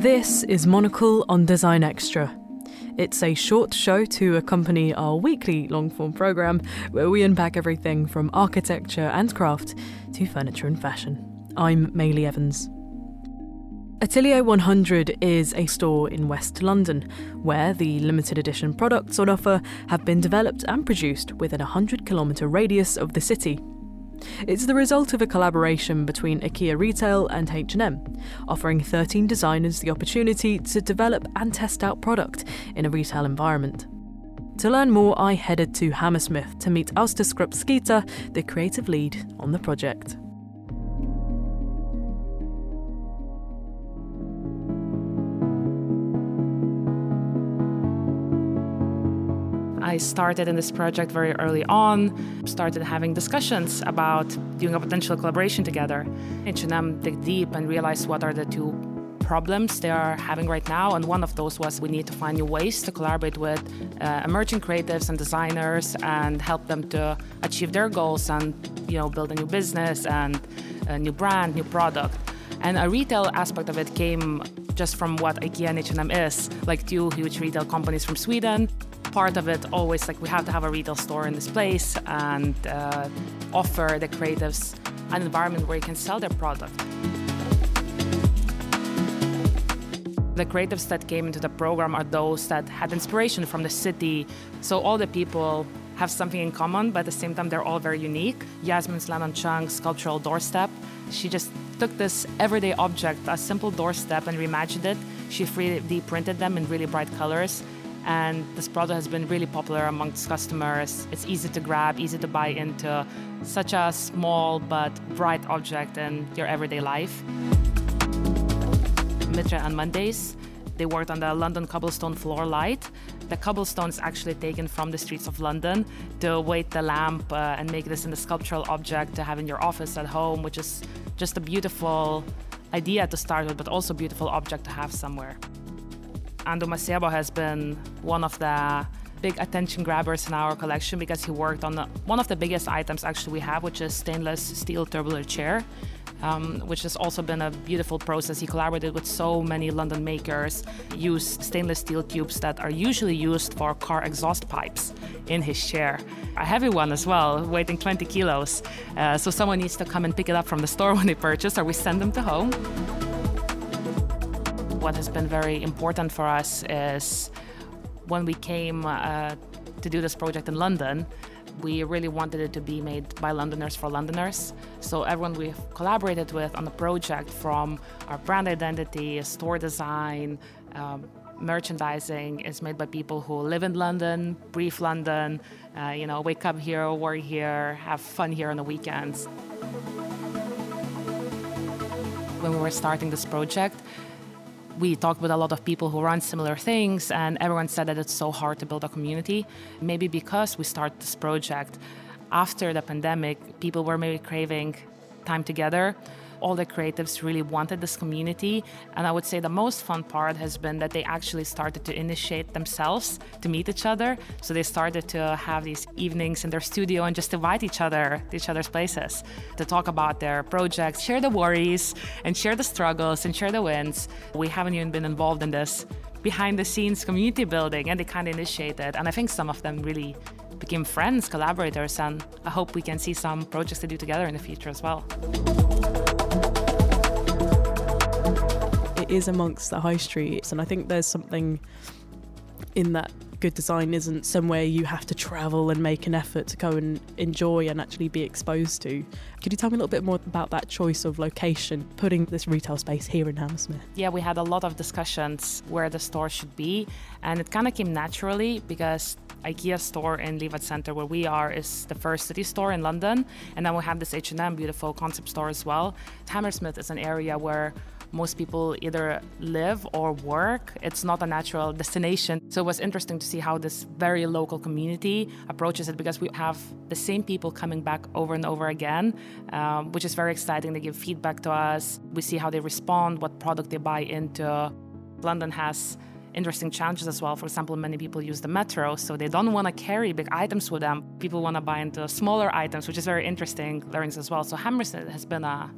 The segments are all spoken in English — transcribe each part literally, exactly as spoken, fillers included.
This is Monocle on Design Extra. It's a short show to accompany our weekly long-form programme where we unpack everything from architecture and craft to furniture and fashion. I'm Maeley Evans. Atelier one hundred is a store in West London where the limited edition products on offer have been developed and produced within a one hundred kilometre radius of the city. It's the result of a collaboration between IKEA Retail and H and M, offering thirteen designers the opportunity to develop and test out product in a retail environment. To learn more, I headed to Hammersmith to meet Aistė Skrupskytė, the creative lead on the project. I started in this project very early on, started having discussions about doing a potential collaboration together. H and M dig deep and realized what are the two problems they are having right now, and one of those was we need to find new ways to collaborate with uh, emerging creatives and designers and help them to achieve their goals and, you know, build a new business and a new brand, new product. And a retail aspect of it came just from what IKEA and H and M is, like two huge retail companies from Sweden. Part of it always like we have to have a retail store in this place and uh, offer the creatives an environment where you can sell their product. The creatives that came into the program are those that had inspiration from the city, so all the people have something in common, but at the same time they're all very unique. Yasmin Llanon-Chung, sculptural doorstep, she just took this everyday object, a simple doorstep, and reimagined it. She three D printed them in really bright colors. And this product has been really popular amongst customers. It's easy to grab, easy to buy into. Such a small but bright object in your everyday life. Mitra on Mondays, they worked on the London cobblestone floor light. The cobblestone is actually taken from the streets of London to weight the lamp uh, and make this into a sculptural object to have in your office at home, which is just a beautiful idea to start with, but also a beautiful object to have somewhere. Ando Massebo has been one of the big attention grabbers in our collection because he worked on the, one of the biggest items actually we have, which is stainless steel tubular chair, um, which has also been a beautiful process. He collaborated with so many London makers, used stainless steel tubes that are usually used for car exhaust pipes in his chair. A heavy one as well, weighing twenty kilos. Uh, so someone needs to come and pick it up from the store when they purchase, or we send them to home. What has been very important for us is when we came uh, to do this project in London, we really wanted it to be made by Londoners for Londoners. So everyone we've collaborated with on the project, from our brand identity, store design, um, merchandising, is made by people who live in London, breathe London, uh, you know, wake up here, work here, have fun here on the weekends. When we were starting this project, we talked with a lot of people who run similar things, and everyone said that it's so hard to build a community. Maybe because we started this project after the pandemic, people were maybe craving time together. All the creatives really wanted this community. And I would say the most fun part has been that they actually started to initiate themselves to meet each other. So they started to have these evenings in their studio and just invite each other to each other's places to talk about their projects, share the worries and share the struggles and share the wins. We haven't even been involved in this behind the scenes community building, and they kind of initiated. And I think some of them really became friends, collaborators, and I hope we can see some projects to do together in the future as well. Is amongst the high streets, and I think there's something in that good design isn't somewhere you have to travel and make an effort to go and enjoy and actually be exposed to. Could you tell me a little bit more about that choice of location, putting this retail space here in Hammersmith? Yeah, we had a lot of discussions where the store should be, and it kind of came naturally because IKEA store in Leavitt Centre, where we are, is the first city store in London, and then we have this H and M beautiful concept store as well. Hammersmith is an area where most people either live or work. It's not a natural destination. So it was interesting to see how this very local community approaches it, because we have the same people coming back over and over again, um, which is very exciting. They give feedback to us. We see how they respond, what product they buy into. London has interesting challenges as well. For example, many people use the metro, so they don't want to carry big items with them. People want to buy into smaller items, which is very interesting learnings as well. So Hammersmith has been a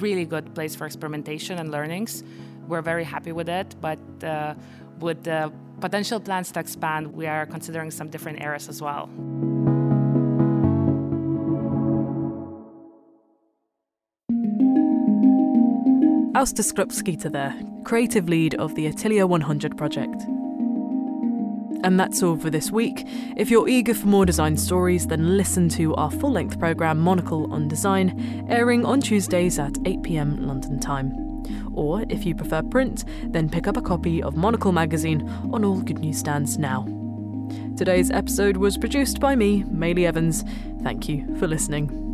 really good place for experimentation and learnings. We're very happy with it, but uh, with the potential plans to expand, we are considering some different areas as well. Aistė Skrupskytė there, creative lead of the Atelier one hundred project. And that's all for this week. If you're eager for more design stories, then listen to our full-length programme Monocle on Design, airing on Tuesdays at eight p m London time. Or, if you prefer print, then pick up a copy of Monocle magazine on all good news stands now. Today's episode was produced by me, Maeley Evans. Thank you for listening.